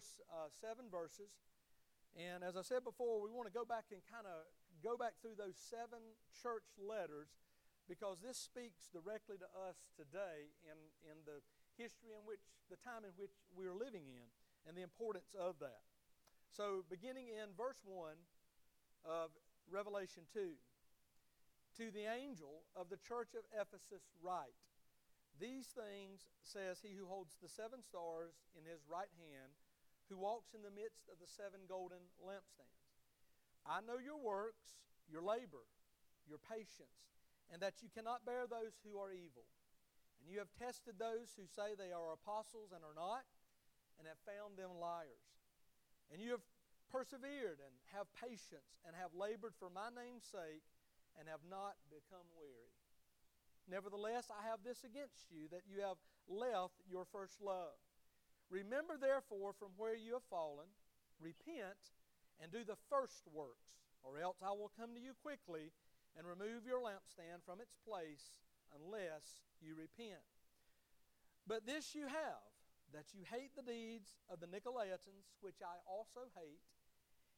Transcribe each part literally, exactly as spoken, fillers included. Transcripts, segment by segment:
verse, uh, seven verses. And as I said before, we want to go back and kind of go back through those seven church letters, because this speaks directly to us today in, in the history in which, the time in which we are living in, and the importance of that. So beginning in verse one of Revelation two, to the angel of the church of Ephesus write, these things says he who holds the seven stars in his right hand, who walks in the midst of the seven golden lampstands. I know your works, your labor, your patience, and that you cannot bear those who are evil. And you have tested those who say they are apostles and are not, and have found them liars. And you have persevered and have patience and have labored for my name's sake and have not become weary. Nevertheless, I have this against you, that you have left your first love. Remember, therefore, from where you have fallen, repent and do the first works, or else I will come to you quickly and remove your lampstand from its place unless you repent. But this you have, that you hate the deeds of the Nicolaitans, which I also hate.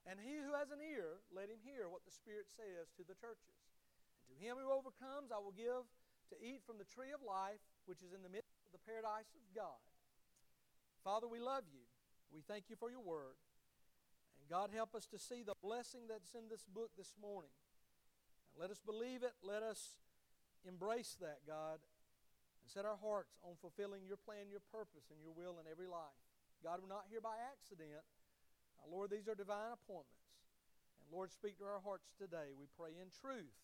And he who has an ear, let him hear what the Spirit says to the churches. And to him who overcomes, I will give to eat from the tree of life, which is in the midst of the paradise of God. Father, we love you. We thank you for your word. And God, help us to see the blessing that's in this book this morning. And let us believe it. Let us embrace that, God, and set our hearts on fulfilling your plan, your purpose, and your will in every life. God, we're not here by accident. Now, Lord, these are divine appointments. And Lord, speak to our hearts today. We pray in truth,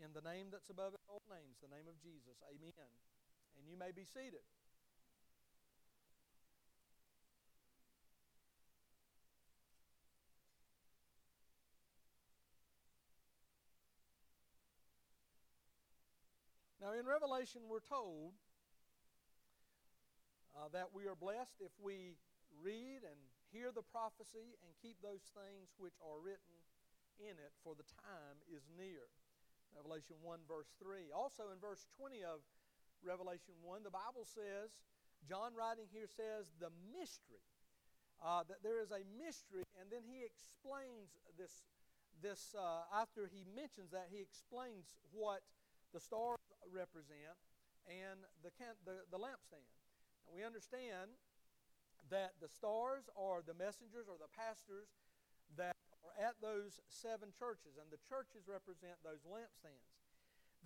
in the name that's above all names, the name of Jesus. Amen. And you may be seated. Now, in Revelation, we're told uh, that we are blessed if we read and hear the prophecy and keep those things which are written in it, for the time is near. Revelation one, verse three. Also, in verse twenty of Revelation one, the Bible says, John writing here says, the mystery, uh, that there is a mystery, and then he explains this, this uh, after he mentions that, he explains what the stars represent, and the, the, the lampstand. And we understand that the stars are the messengers or the pastors that are at those seven churches, and the churches represent those lampstands.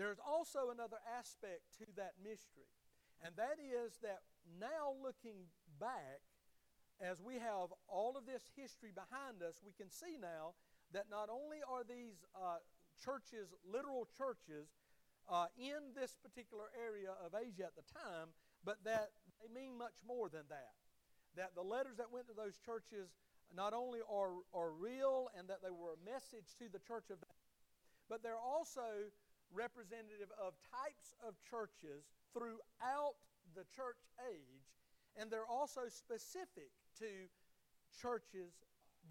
There's also another aspect to that mystery, and that is that now, looking back, as we have all of this history behind us, we can see now that not only are these uh, churches, literal churches, Uh, in this particular area of Asia at the time, but that they mean much more than that. That the letters that went to those churches not only are, are real, and that they were a message to the church of that, but they're also representative of types of churches throughout the church age, and they're also specific to churches,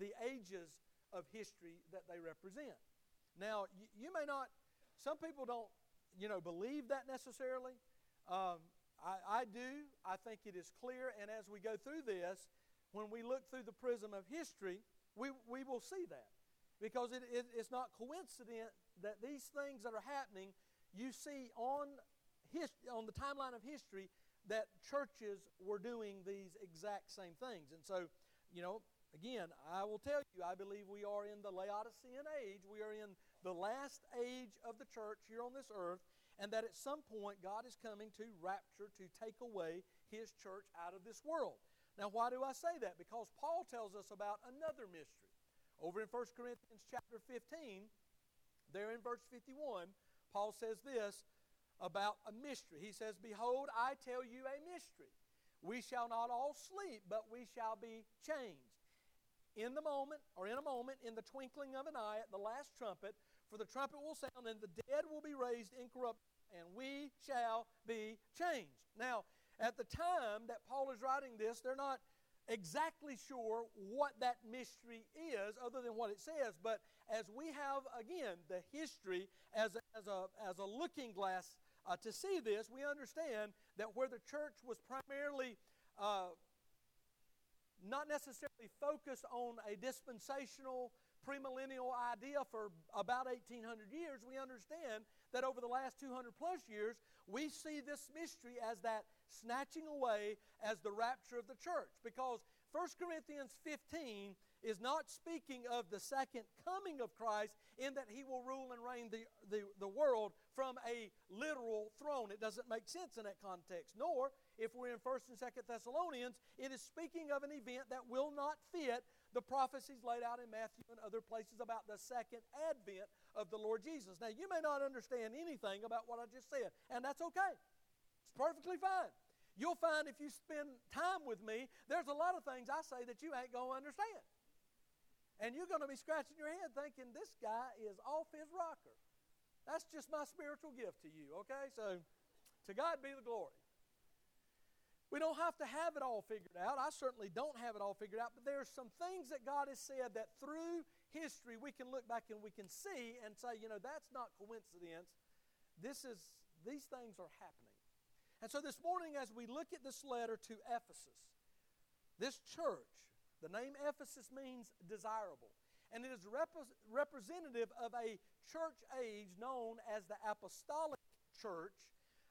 the ages of history that they represent. Now, you, you may not, some people don't, you know, believe that necessarily. Um, I, I do. I think it is clear. And as we go through this, when we look through the prism of history, we, we will see that. Because it, it, it's not coincident that these things that are happening, you see on his, on the timeline of history, that churches were doing these exact same things. And so, you know, again, I will tell you, I believe we are in the Laodicean age. We are in the last age of the church here on this earth, and that at some point God is coming to rapture, to take away His church out of this world. Now, why do I say that? Because Paul tells us about another mystery. Over in First Corinthians chapter fifteen, there in verse fifty-one, Paul says this about a mystery. He says, behold, I tell you a mystery. We shall not all sleep, but we shall be changed. In the moment, or in a moment, in the twinkling of an eye, at the last trumpet, for the trumpet will sound, and the dead will be raised incorruptible, and we shall be changed. Now, at the time that Paul is writing this, they're not exactly sure what that mystery is, other than what it says. But as we have, again, the history as a, as a, as a looking glass uh, to see this, we understand that where the church was primarily Uh, not necessarily focus on a dispensational premillennial idea for about eighteen hundred years, we understand that over the last two hundred plus years, we see this mystery as that snatching away, as the rapture of the church. Because First Corinthians fifteen is not speaking of the second coming of Christ in that He will rule and reign the, the, the world from a literal throne. It doesn't make sense in that context. Nor, if we're in First and Second Thessalonians, it is speaking of an event that will not fit the prophecies laid out in Matthew and other places about the second advent of the Lord Jesus. Now, you may not understand anything about what I just said, and that's okay. It's perfectly fine. You'll find if you spend time with me, there's a lot of things I say that you ain't going to understand. And you're going to be scratching your head thinking, this guy is off his rocker. That's just my spiritual gift to you, okay? So, to God be the glory. We don't have to have it all figured out. I certainly don't have it all figured out, but there are some things that God has said that through history we can look back and we can see and say, you know, that's not coincidence. This is, these things are happening. And so this morning as we look at this letter to Ephesus, this church, the name Ephesus means desirable, and it is rep- representative of a church age known as the apostolic church.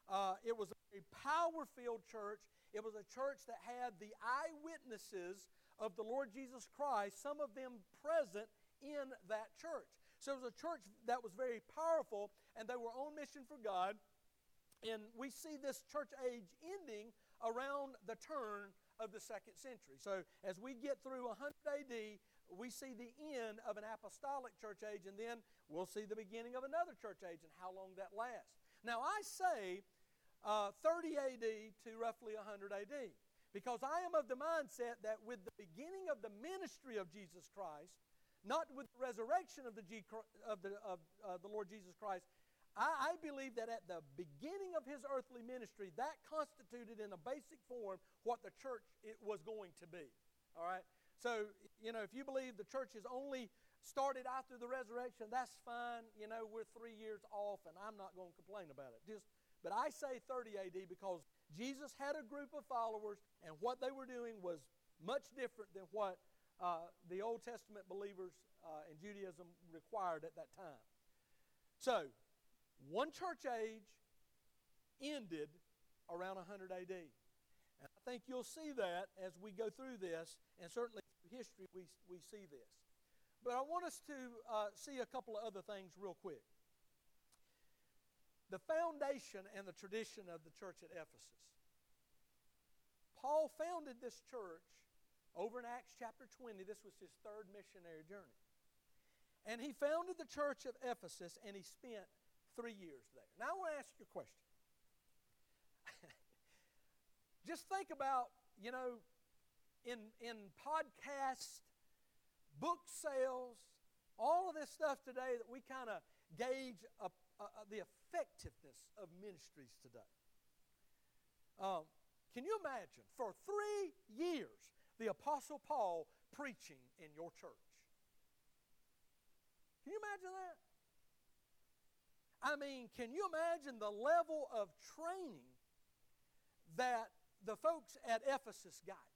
Uh, it was a power-filled church. It was a church that had the eyewitnesses of the Lord Jesus Christ, some of them present in that church. So it was a church that was very powerful, and they were on mission for God. And we see this church age ending around the turn of the second century. So as we get through one hundred A D, we see the end of an apostolic church age, and then we'll see the beginning of another church age and how long that lasts. Now I say Uh, thirty A D to roughly one hundred A D because I am of the mindset that with the beginning of the ministry of Jesus Christ, not with the resurrection of the, G, of the, of, uh, the Lord Jesus Christ, I, I believe that at the beginning of His earthly ministry, that constituted in a basic form what the church it was going to be. All right? So, you know, if you believe the church is only started after the resurrection, that's fine. You know, we're three years off and I'm not going to complain about it. Just But I say thirty A D because Jesus had a group of followers, and what they were doing was much different than what uh, the Old Testament believers uh, in Judaism required at that time. So, one church age ended around one hundred A D. And I think you'll see that as we go through this, and certainly through history we, we see this. But I want us to uh, see a couple of other things real quick. The foundation and the tradition of the church at Ephesus. Paul founded this church over in Acts chapter twenty. This was his third missionary journey. And he founded the church of Ephesus, and he spent three years there. Now I want to ask you a question. Just think about, you know, in, in podcasts, book sales, all of this stuff today that we kind of gauge a Uh, the effectiveness of ministries today. Um, can you imagine, for three years, the Apostle Paul preaching in your church? Can you imagine that? I mean, can you imagine the level of training that the folks at Ephesus got?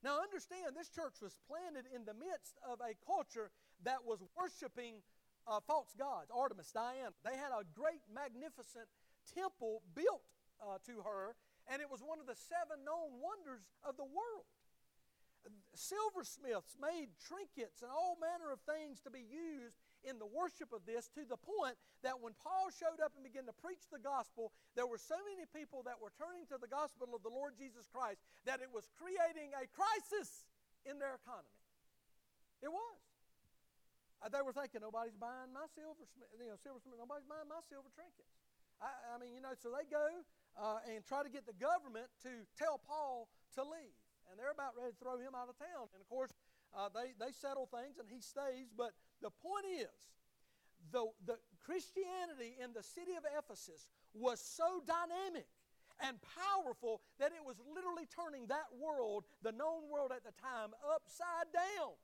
Now, understand, this church was planted in the midst of a culture that was worshiping Uh, false gods, Artemis, Diana. They had a great, magnificent temple built uh, to her, and it was one of the seven known wonders of the world. Silversmiths made trinkets and all manner of things to be used in the worship of this, to the point that when Paul showed up and began to preach the gospel, there were so many people that were turning to the gospel of the Lord Jesus Christ that it was creating a crisis in their economy. It was. They were thinking, nobody's buying my silver, you know, silver, nobody's buying my silver trinkets. I, I mean, you know, so they go uh, and try to get the government to tell Paul to leave. And they're about ready to throw him out of town. And, of course, uh, they, they settle things and he stays. But the point is, the, the Christianity in the city of Ephesus was so dynamic and powerful that it was literally turning that world, the known world at the time, upside down.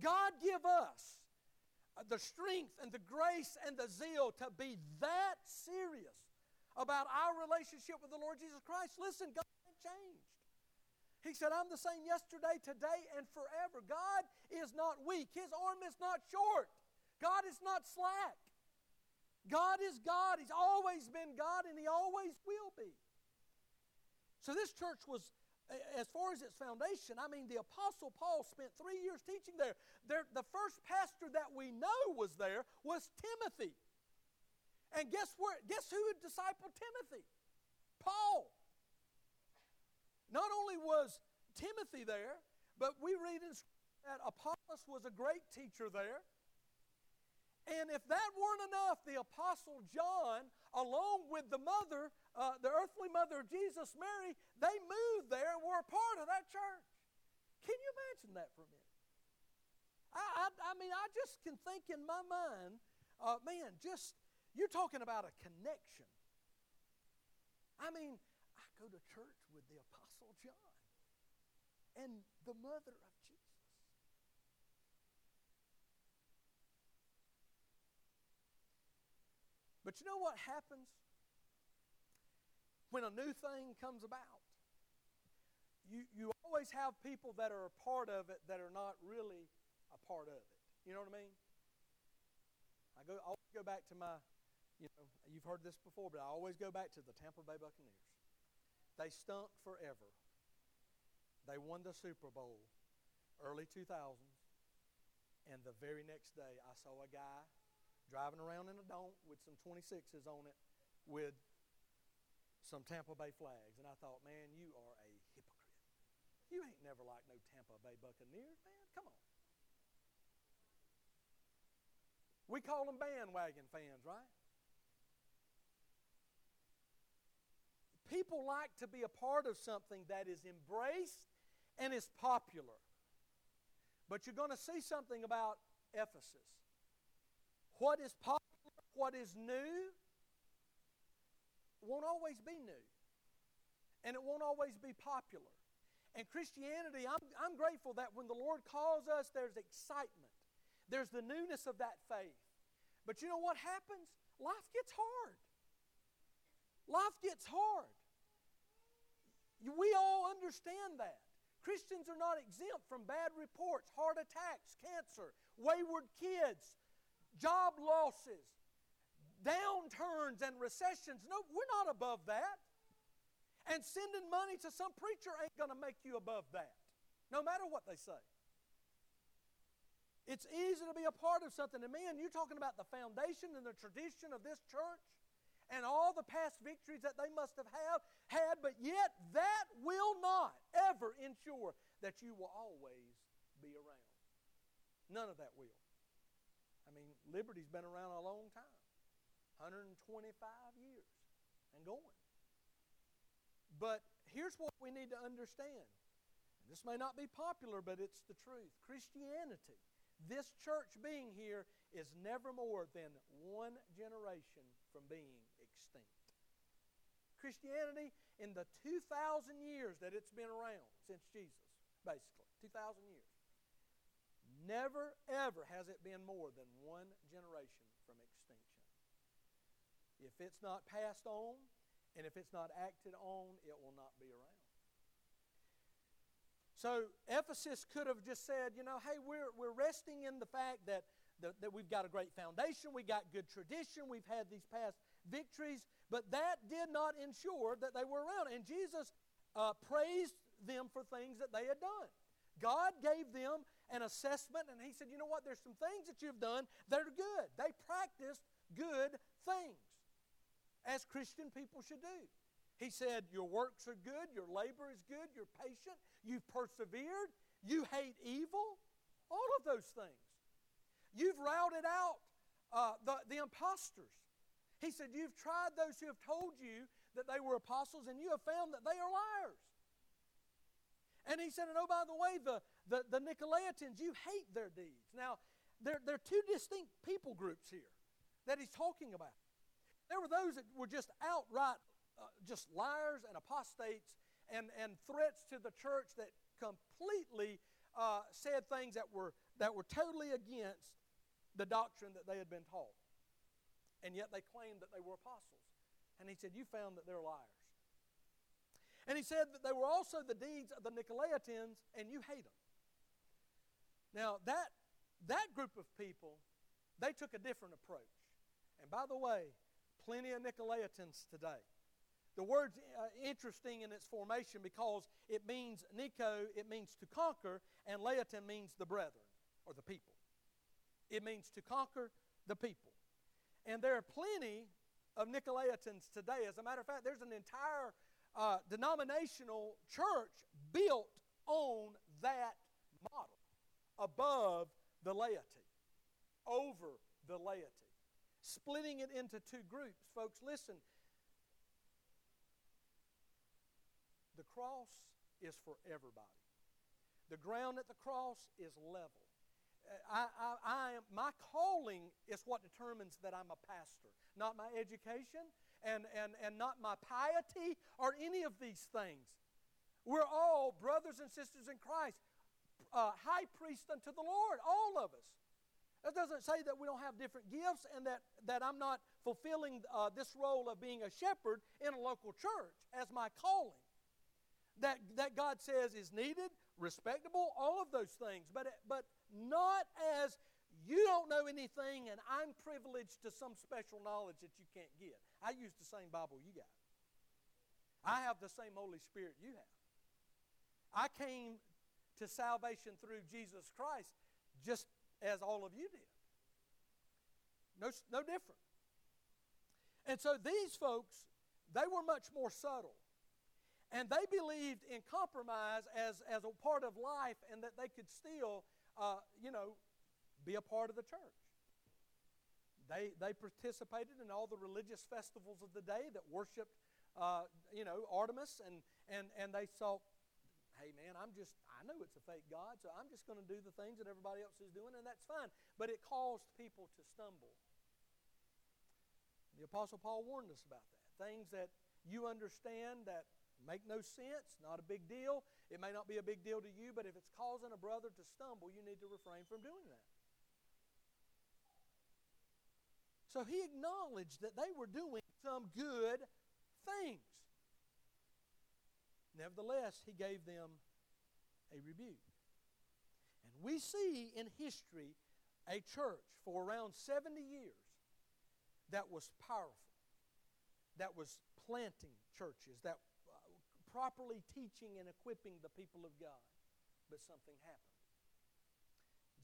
God give us the strength and the grace and the zeal to be that serious about our relationship with the Lord Jesus Christ. Listen, God hasn't changed. He said, I'm the same yesterday, today, and forever. God is not weak. His arm is not short. God is not slack. God is God. He's always been God, and He always will be. So this church was, as far as its foundation, I mean, the Apostle Paul spent three years teaching there. There the first pastor that we know was there was Timothy. And guess where? Guess who had discipled Timothy? Paul. Not only was Timothy there, but we read in Scripture that Apollos was a great teacher there. And if that weren't enough, the Apostle John, along with the mother, uh, the earthly mother of Jesus, Mary, they moved there and were a part of that church. Can you imagine that for a minute? I, I, I mean, I just can think in my mind, uh, man, just, you're talking about a connection. I mean, I go to church with the Apostle John and the mother of Jesus. But you know what happens when a new thing comes about? You you always have people that are a part of it that are not really a part of it. You know what I mean? I go I always go back to my, you know, you've heard this before, but I always go back to the Tampa Bay Buccaneers. They stunk forever. They won the Super Bowl early two thousands, and the very next day I saw a guy driving around in a donk with some twenty-sixes on it with some Tampa Bay flags. And I thought, man, you are a hypocrite. You ain't never like no Tampa Bay Buccaneers, man. Come on. We call them bandwagon fans, right? People like to be a part of something that is embraced and is popular. But you're going to see something about Ephesus. What is popular, what is new, won't always be new. And it won't always be popular. And Christianity, I'm, I'm grateful that when the Lord calls us, there's excitement. There's the newness of that faith. But you know what happens? Life gets hard. Life gets hard. We all understand that. Christians are not exempt from bad reports, heart attacks, cancer, wayward kids, job losses, downturns and recessions. No, we're not above that. And sending money to some preacher ain't going to make you above that, no matter what they say. It's easy to be a part of something. And man, you're talking about the foundation and the tradition of this church and all the past victories that they must have have, had, but yet that will not ever ensure that you will always be around. None of that will. I mean, Liberty's been around a long time, one hundred twenty-five years and going. But here's what we need to understand. And this may not be popular, but it's the truth. Christianity, this church being here, is never more than one generation from being extinct. Christianity, in the two thousand years that it's been around since Jesus, basically, two thousand years. Never, ever has it been more than one generation from extinction. If it's not passed on, and if it's not acted on, it will not be around. So Ephesus could have just said, you know, hey, we're we're resting in the fact that, the, that we've got a great foundation, we got good tradition, we've had these past victories, but that did not ensure that they were around. And Jesus uh, praised them for things that they had done. God gave them an assessment, and He said, you know what, there's some things that you've done that are good. They practiced good things, as Christian people should do. He said, your works are good, your labor is good, you're patient, you've persevered, you hate evil, all of those things. You've routed out uh, the, the imposters. He said, you've tried those who have told you that they were apostles, and you have found that they are liars. And He said, and oh, by the way, the, the, the Nicolaitans, you hate their deeds. Now, there, there are two distinct people groups here that He's talking about. There were those that were just outright uh, just liars and apostates and, and threats to the church that completely uh, said things that were, that were totally against the doctrine that they had been taught. And yet they claimed that they were apostles. And He said, you found that they're liars. And he said that they were also the deeds of the Nicolaitans, and you hate them. Now, that, that group of people, they took a different approach. And by the way, plenty of Nicolaitans today. The word's uh, interesting in its formation because it means, Nico, it means to conquer, and Laotin means the brethren, or the people. It means to conquer the people. And there are plenty of Nicolaitans today. As a matter of fact, there's an entire uh, denominational church built on that model, above the laity, over the laity, splitting it into two groups. Folks, listen. The cross is for everybody. The ground at the cross is level. I, I, I am, my calling is what determines that I'm a pastor, not my education and, and, and not my piety or any of these things. We're all brothers and sisters in Christ, uh, high priest unto the Lord, all of us. That doesn't say that we don't have different gifts and that, that I'm not fulfilling uh, this role of being a shepherd in a local church as my calling. That, that God says is needed, respectable, all of those things. But, but not as you don't know anything and I'm privileged to some special knowledge that you can't get. I use the same Bible you got. I have the same Holy Spirit you have. I came to salvation through Jesus Christ just as all of you did. No, no different. And so these folks, they were much more subtle. And they believed in compromise as, as a part of life and that they could still, uh, you know, be a part of the church. They they participated in all the religious festivals of the day that worshiped, uh, you know, Artemis. And, and, and they thought, hey, man, I'm just, I know it's a fake god, so I'm just going to do the things that everybody else is doing, and that's fine. But it caused people to stumble. The Apostle Paul warned us about that. Things that you understand that make no sense, not a big deal. It may not be a big deal to you, but if it's causing a brother to stumble, you need to refrain from doing that. So he acknowledged that they were doing some good things. Nevertheless, he gave them a rebuke. And we see in history a church for around seventy years that was powerful, that was planting churches, that properly teaching and equipping the people of God. But something happened.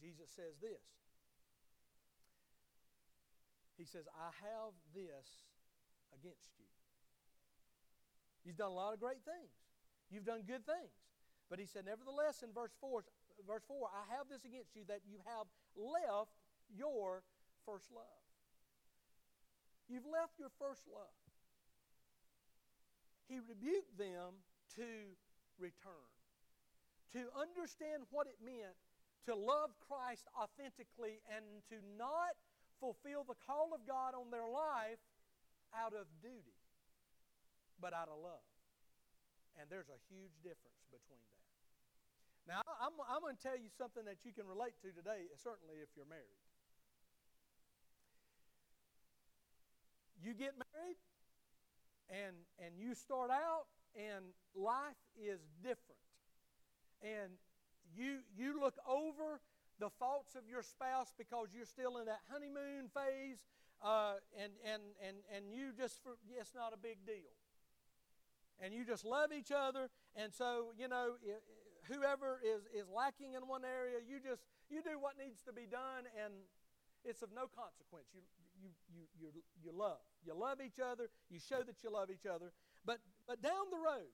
Jesus says this. He says, I have this against you. You've done a lot of great things. You've done good things. But he said, nevertheless, in verse four, verse four, I have this against you, that you have left your first love. You've left your first love. He rebuked them to return, to understand what it meant to love Christ authentically and to not fulfill the call of God on their life out of duty, but out of love. And there's a huge difference between that. Now, I'm, I'm going to tell you something that you can relate to today, certainly if you're married. You get married, And and you start out, and life is different. And you you look over the faults of your spouse because you're still in that honeymoon phase, uh, and, and, and, and you just, for, it's not a big deal. And you just love each other, and so, you know, whoever is, is lacking in one area, you just, you do what needs to be done, and it's of no consequence. You you you you you love. You love each other. You show that you love each other. But but down the road,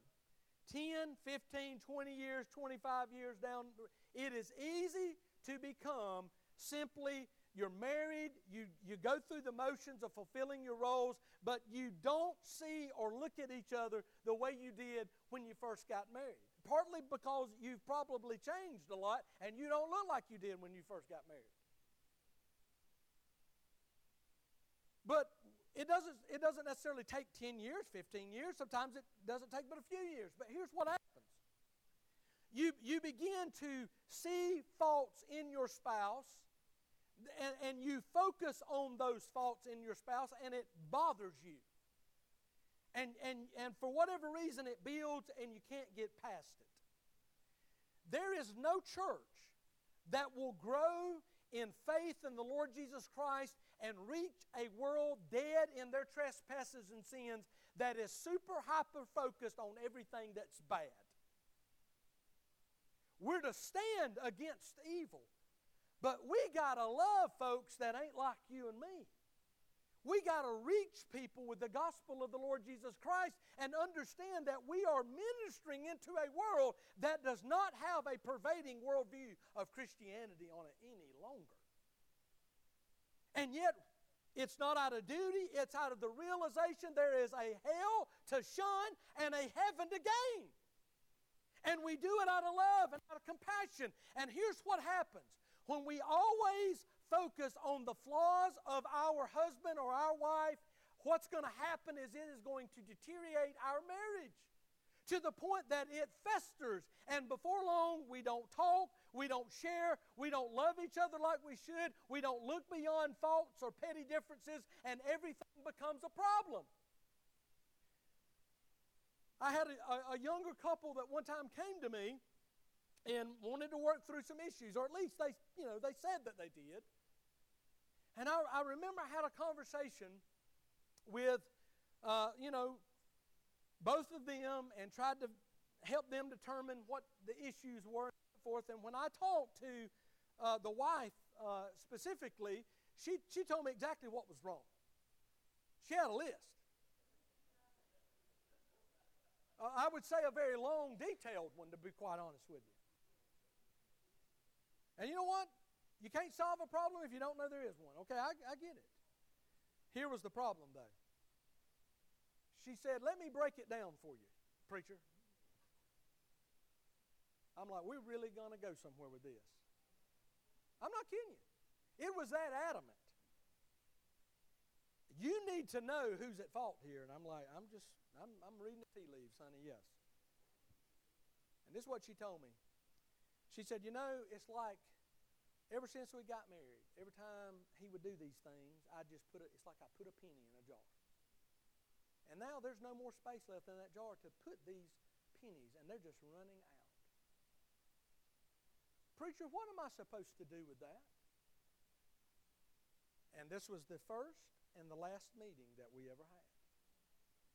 ten, fifteen, twenty years, twenty-five years down, it is easy to become simply you're married, you, you go through the motions of fulfilling your roles, but you don't see or look at each other the way you did when you first got married. Partly because you've probably changed a lot and you don't look like you did when you first got married. But it doesn't, it doesn't necessarily take ten years, fifteen years. Sometimes it doesn't take but a few years. But here's what happens. You, you begin to see faults in your spouse, and, and you focus on those faults in your spouse, and it bothers you. and, and, and for whatever reason it builds and you can't get past it. There is no church that will grow in faith in the Lord Jesus Christ and reach a world dead in their trespasses and sins that is super hyper-focused on everything that's bad. We're to stand against evil, but we got to love folks that ain't like you and me. We got to reach people with the gospel of the Lord Jesus Christ and understand that we are ministering into a world that does not have a pervading worldview of Christianity on it any longer. And yet, it's not out of duty, it's out of the realization there is a hell to shun and a heaven to gain. And we do it out of love and out of compassion. And here's what happens. When we always focus on the flaws of our husband or our wife, what's going to happen is it is going to deteriorate our marriage to the point that it festers. And before long, we don't talk, we don't share, we don't love each other like we should, we don't look beyond faults or petty differences, and everything becomes a problem. I had a, a younger couple that one time came to me and wanted to work through some issues, or at least they, you know, they said that they did. And I, I remember I had a conversation with, uh, you know, both of them and tried to help them determine what the issues were and so forth. And when I talked to uh, the wife uh, specifically, she, she told me exactly what was wrong. She had a list. Uh, I would say a very long, detailed one, to be quite honest with you. And you know what? You can't solve a problem if you don't know there is one. Okay, I, I get it. Here was the problem, though. She said, "Let me break it down for you, preacher." I'm like, we're really going to go somewhere with this. I'm not kidding you. It was that adamant. You need to know who's at fault here. And I'm like, I'm just, I'm, I'm reading the tea leaves, honey, yes. And this is what she told me. She said, "You know, it's like ever since we got married, every time he would do these things, I just put a, it's like I put a penny in a jar. And now there's no more space left in that jar to put these pennies, and they're just running out. Preacher, what am I supposed to do with that?" And this was the first and the last meeting that we ever had.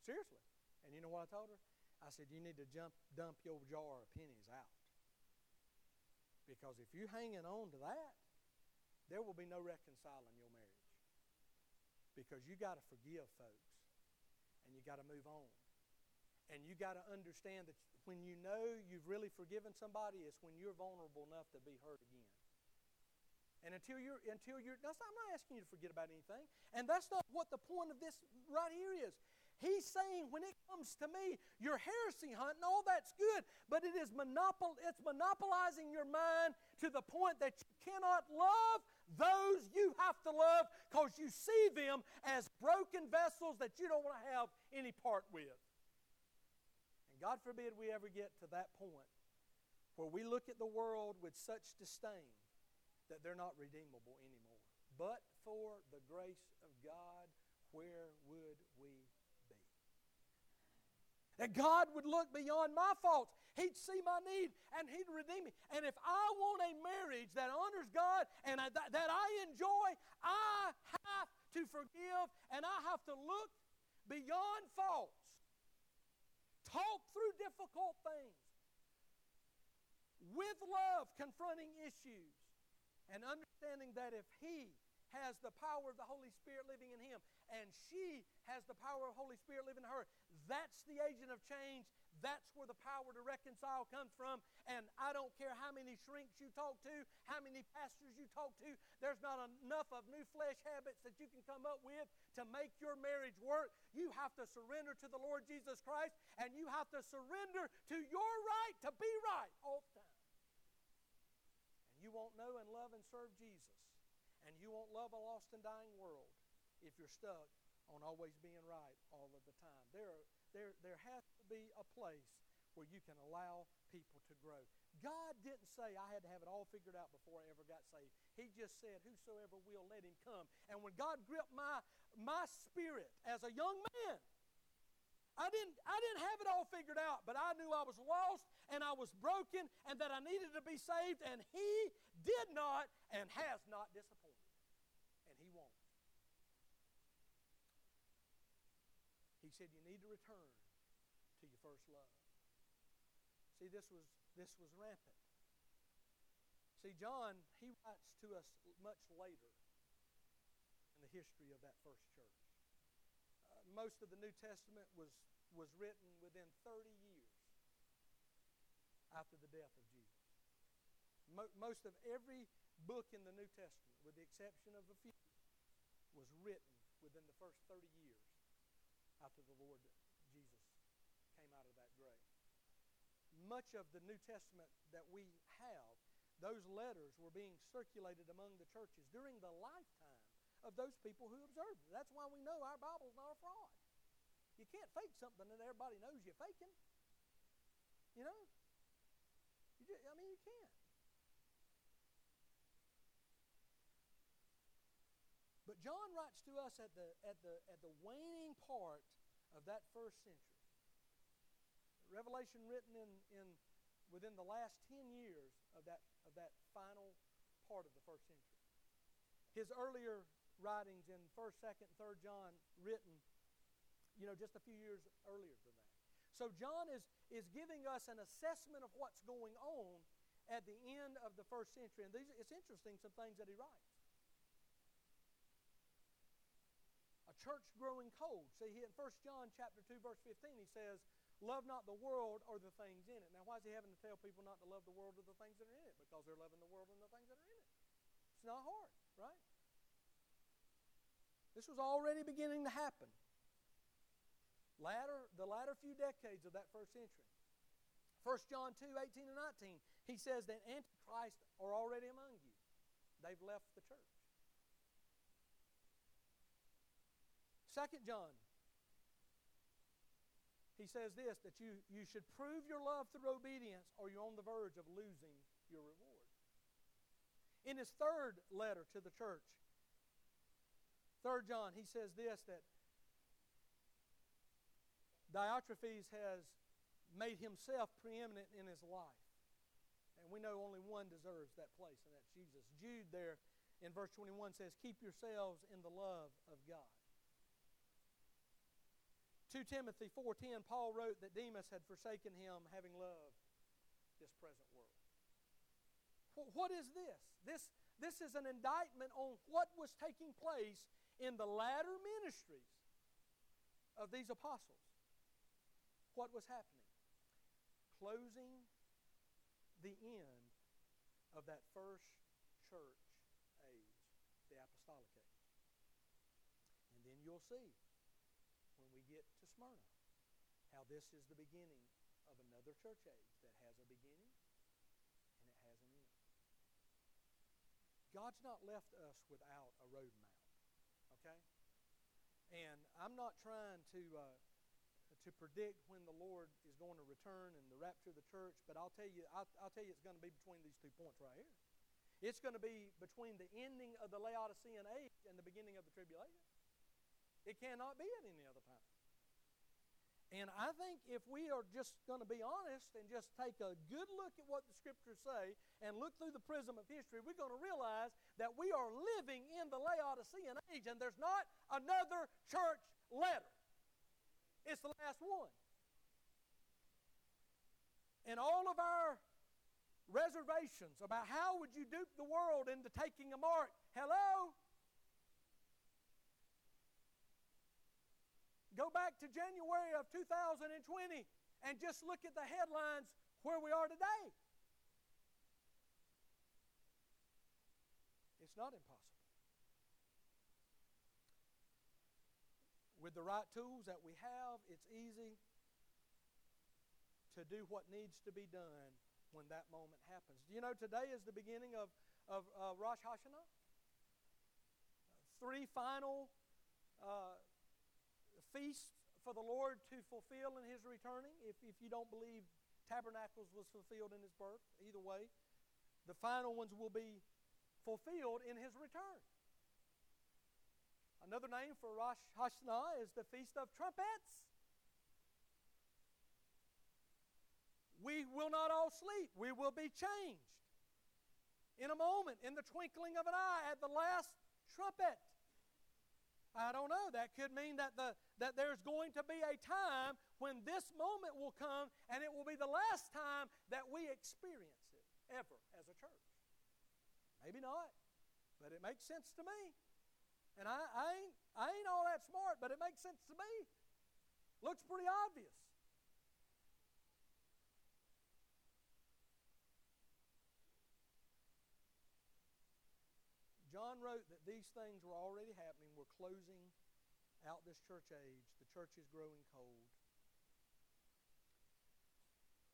Seriously. And you know what I told her? I said, "You need to jump, dump your jar of pennies out. Because if you're hanging on to that, there will be no reconciling your marriage. Because you got to forgive folks, and you got to move on. And you got to understand that when you know you've really forgiven somebody, it's when you're vulnerable enough to be hurt again. And until you're, until you're, that's not, I'm not asking you to forget about anything. And that's not what the point of this right here is. He's saying, when it comes to me, your heresy hunt and all that's good, but it is monopol- it's monopolizing your mind to the point that you cannot love those you have to love because you see them as broken vessels that you don't want to have any part with. And God forbid we ever get to that point where we look at the world with such disdain that they're not redeemable anymore. But for the grace of God, where would we that God would look beyond my faults. He'd see my need and He'd redeem me. And if I want a marriage that honors God and I, that, that I enjoy, I have to forgive and I have to look beyond faults. Talk through difficult things. With love, confronting issues. And understanding that if He has the power of the Holy Spirit living in him, and she has the power of the Holy Spirit living in her. That's the agent of change. That's where the power to reconcile comes from. And I don't care how many shrinks you talk to, how many pastors you talk to, there's not enough of new flesh habits that you can come up with to make your marriage work. You have to surrender to the Lord Jesus Christ, and you have to surrender to your right to be right all the time. And you won't know and love and serve Jesus. And you won't love a lost and dying world if you're stuck on always being right all of the time. There, there, there has to be a place where you can allow people to grow. God didn't say I had to have it all figured out before I ever got saved. He just said, whosoever will, let him come. And when God gripped my, my spirit as a young man, I didn't, I didn't have it all figured out, but I knew I was lost and I was broken and that I needed to be saved, and He did not and has not disappointed. And He won't. He said, you need to return to your first love. See, this was, this was rampant. See, John, he writes to us much later in the history of that first church. Uh, most of the New Testament was, was written within thirty years after the death of Jesus. Mo- most of every book in the New Testament, with the exception of a few, was written within the first thirty years after the Lord Jesus came out of that grave. Much of the New Testament that we have, those letters were being circulated among the churches during the lifetime of those people who observed it. That's why we know our Bible's not a fraud. You can't fake something that everybody knows you're faking. You know? You just, I mean, you can't. But John writes to us at the at the at the waning part of that first century. Revelation written in, in within the last ten years of that of that final part of the first century. His earlier writings in first, second, and third John written, you know, just a few years earlier than that. So John is, is giving us an assessment of what's going on at the end of the first century. And these, it's interesting, some things that he writes. A church growing cold. See, in first John chapter two, verse fifteen, he says, love not the world or the things in it. Now, why is he having to tell people not to love the world or the things that are in it? Because they're loving the world and the things that are in it. It's not hard, right? This was already beginning to happen. Latter, the latter few decades of that first century. first John two, eighteen and nineteen, he says that antichrists are already among you. They've left the church. second John, he says this, that you, you should prove your love through obedience or you're on the verge of losing your reward. In his third letter to the church, third John, he says this, that Diotrephes has made himself preeminent in his life. And we know only one deserves that place, and that's Jesus. Jude there in verse twenty-one says, keep yourselves in the love of God. second Timothy four ten, Paul wrote that Demas had forsaken him, having loved this present world. What is this? This, this is an indictment on what was taking place in the latter ministries of these apostles. What was happening? Closing the end of that first church age, the apostolic age. And then you'll see when we get to Smyrna how this is the beginning of another church age that has a beginning and it has an end. God's not left us without a roadmap, okay? And I'm not trying to uh, to predict when the Lord is going to return and the rapture of the church, but I'll tell you, I'll, I'll tell you, it's going to be between these two points right here. It's going to be between the ending of the Laodicean age and the beginning of the tribulation. It cannot be at any other time. And I think if we are just going to be honest and just take a good look at what the Scriptures say and look through the prism of history, we're going to realize that we are living in the Laodicean age and there's not another church letter. It's the last one. And all of our reservations about how would you dupe the world into taking a mark, hello? Go back to January of two thousand twenty and just look at the headlines where we are today. It's not impossible. With the right tools that we have, it's easy to do what needs to be done when that moment happens. You know, today is the beginning of, of uh, Rosh Hashanah. Three final uh feast for the Lord to fulfill in His returning. If, if you don't believe Tabernacles was fulfilled in His birth, either way, the final ones will be fulfilled in His return. Another name for Rosh Hashanah is the Feast of Trumpets. we will not all sleep. We will be changed. In a moment, in the twinkling of an eye, at the last trumpet. I don't know. That could mean that the that there's going to be a time when this moment will come, and it will be the last time that we experience it ever as a church. Maybe not, but it makes sense to me. And I, I, ain't, I ain't all that smart, but it makes sense to me. Looks pretty obvious. John wrote that these things were already happening. We're closing out this church age. The church is growing cold.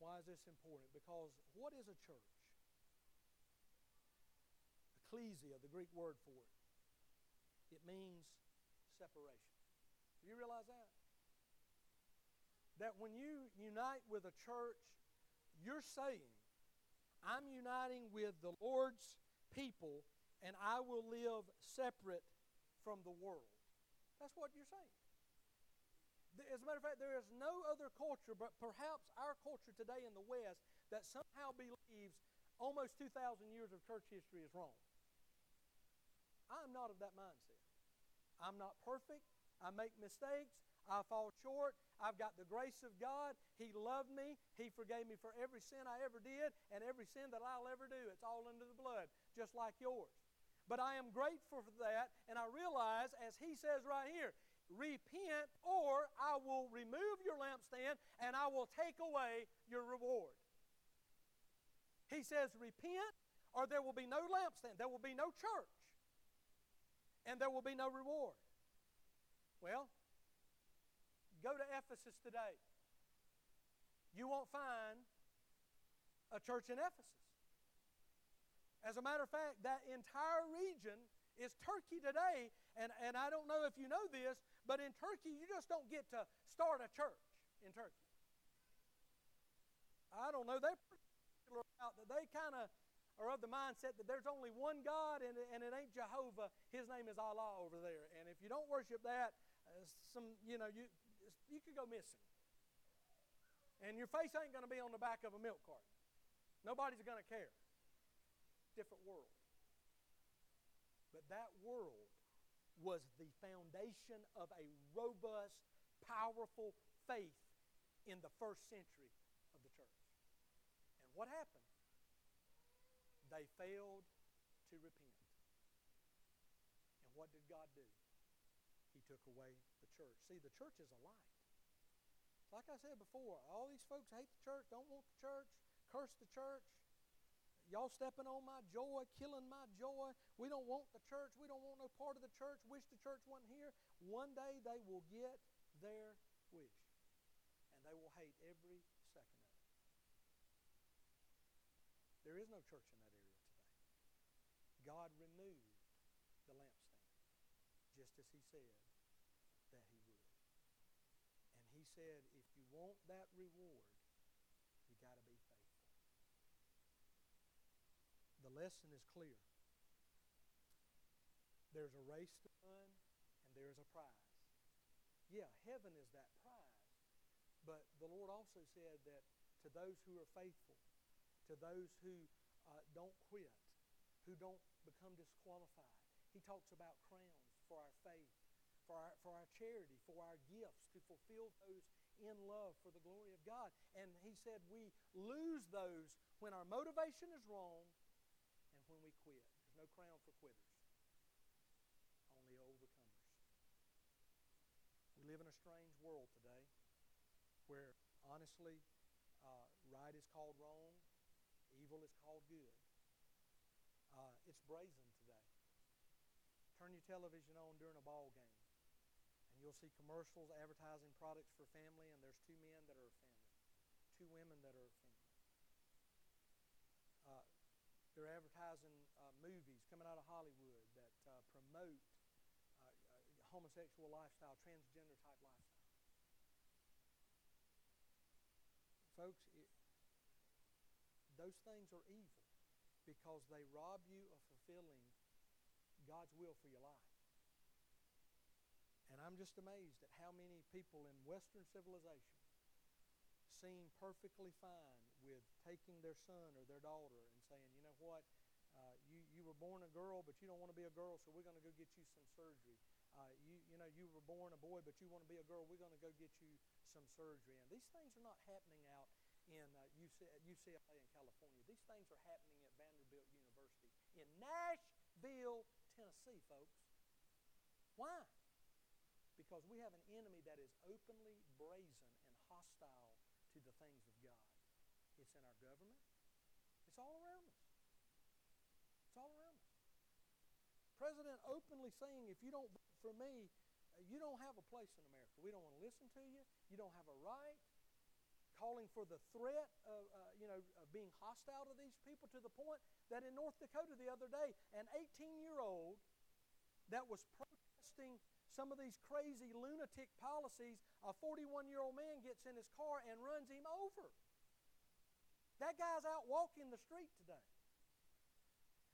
Why is this important? Because what is a church? Ecclesia, the Greek word for it. It means separation. Do you realize that? That when you unite with a church, you're saying, I'm uniting with the Lord's people, and I will live separate from the world. That's what you're saying. As a matter of fact, there is no other culture, but perhaps our culture today in the West, that somehow believes almost two thousand years of church history is wrong. I'm not of that mindset. I'm not perfect. I make mistakes. I fall short. I've got the grace of God. He loved me. He forgave me for every sin I ever did and every sin that I'll ever do. It's all under the blood, just like yours. But I am grateful for that, and I realize, as he says right here, repent or I will remove your lampstand and I will take away your reward. He says repent or there will be no lampstand. There will be no church. And there will be no reward. Well, go to Ephesus today. You won't find a church in Ephesus. As a matter of fact, that entire region is Turkey today, and, and I don't know if you know this, but in Turkey you just don't get to start a church in Turkey. I don't know, they're particular about that. They kind of are of the mindset that there's only one God, and, and it ain't Jehovah. His name is Allah over there, and if you don't worship that, uh, some you know you you could go missing, and your face ain't going to be on the back of a milk carton. Nobody's going to care. Different world. But that world was the foundation of a robust, powerful faith in the first century of the church. And what happened? They failed to repent. And what did God do? He took away the church. See, the church is a light. Like I said before, all these folks hate the church, don't want the church, curse the church. Y'all stepping on my joy, killing my joy. We don't want the church. We don't want no part of the church. Wish the church wasn't here. One day they will get their wish. And they will hate every second of it. There is no church in that area today. God removed the lampstand, just as he said that he would. And he said, if you want that reward, you got to be faithful. The lesson is clear. There's a race to run, and there's a prize. Yeah, heaven is that prize. But the Lord also said that to those who are faithful, to those who uh, don't quit, who don't become disqualified, he talks about crowns for our faith, for our, for our charity, for our gifts, to fulfill those in love for the glory of God. And he said we lose those when our motivation is wrong, and when we quit. There's no crown for quitters. Only overcomers. We live in a strange world today where, honestly, uh, right is called wrong, evil is called good. Uh, it's brazen today. Turn your television on during a ball game, and you'll see commercials advertising products for family, and there's two men that are a family, two women that are a family. Uh, They're advertising uh, movies coming out of Hollywood that uh, promote uh, uh, homosexual lifestyle, transgender type lifestyle. Folks, it, those things are evil because they rob you of fulfilling God's will for your life. And I'm just amazed at how many people in Western civilization seem perfectly fine with taking their son or their daughter and saying, you know what, uh, you, you were born a girl, but you don't want to be a girl, so we're going to go get you some surgery. Uh, you, you know, you were born a boy, but you want to be a girl, we're going to go get you some surgery. And these things are not happening out in uh, U C L A in California. These things are happening at Vanderbilt University in Nashville, Tennessee, folks. Why? Because we have an enemy that is openly brazen and hostile to the things of God. It's in our government. It's all around us. It's all around us. The president openly saying, if you don't vote for me, you don't have a place in America. We don't want to listen to you. You don't have a right. Calling for the threat of, uh, you know, of being hostile to these people, to the point that in North Dakota the other day, an eighteen-year-old that was protesting some of these crazy lunatic policies, a forty-one-year-old man gets in his car and runs him over. That guy's out walking the street today.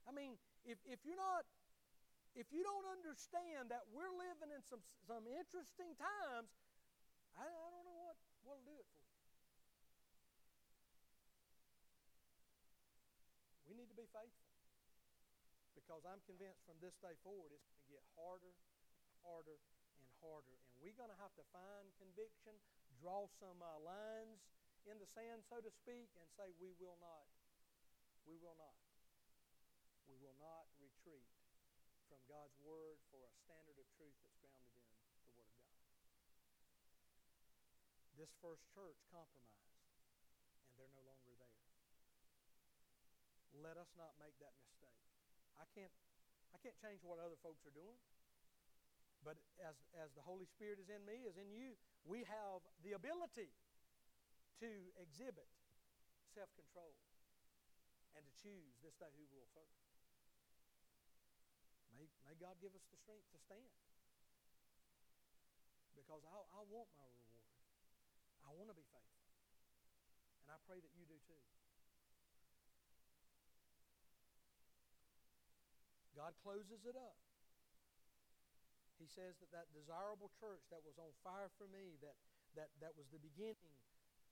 I mean, if, if you're not, if you don't understand that we're living in some, some interesting times, I, I don't know what, what'll do it for you. We need to be faithful, because I'm convinced from this day forward it's going to get harder, harder, and harder. And we're going to have to find conviction, draw some uh, lines in the sand, so to speak, and say we will not, we will not, we will not retreat from God's Word for a standard of truth that's grounded in the Word of God. This first church compromised, and they're no longer there. Let us not make that mistake. I can't, I can't change what other folks are doing. But as, as the Holy Spirit is in me, is in you, we have the ability to exhibit self-control and to choose this day who will serve. May, may God give us the strength to stand. Because I, I want my reward. I want to be faithful. And I pray that you do too. God closes it up. He says that that desirable church that was on fire for me, that, that, that was the beginning,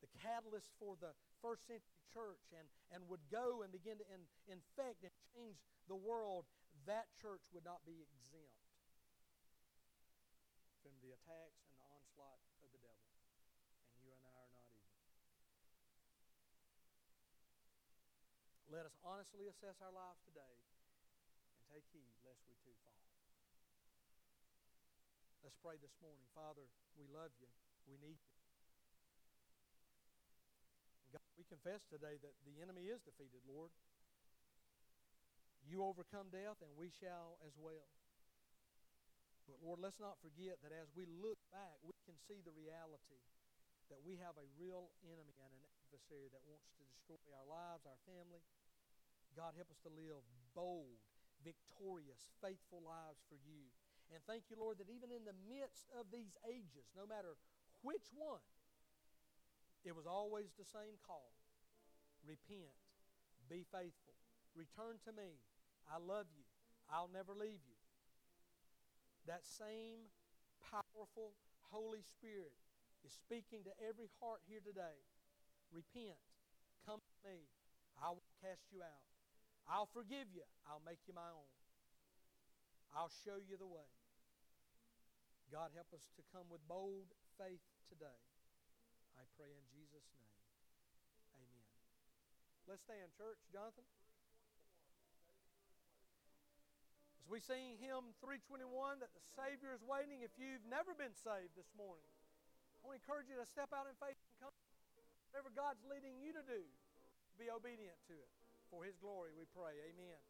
the catalyst for the first century church, and, and would go and begin to in, infect and change the world, that church would not be exempt from the attacks and the onslaught of the devil. And you and I are not either. Let us honestly assess our lives today. Take heed lest we too fall. Let's pray this morning. Father, we love you. We need you. God, we confess today that the enemy is defeated, Lord. You overcome death, and we shall as well. But Lord, let's not forget that as we look back, we can see the reality that we have a real enemy and an adversary that wants to destroy our lives, our family. God, help us to live bold, victorious, faithful lives for you. And thank you, Lord, that even in the midst of these ages, no matter which one, it was always the same call. Repent, be faithful, return to me. I love you. I'll never leave you. That same powerful Holy Spirit is speaking to every heart here today. Repent, come to me. I will cast you out. I'll forgive you. I'll make you my own. I'll show you the way. God, help us to come with bold faith today. I pray in Jesus' name. Amen. Let's stand, church. Jonathan? As we sing hymn three twenty-one, that the Savior is waiting, if you've never been saved this morning, I want to encourage you to step out in faith and come. Whatever God's leading you to do, be obedient to it. For His glory we pray. Amen.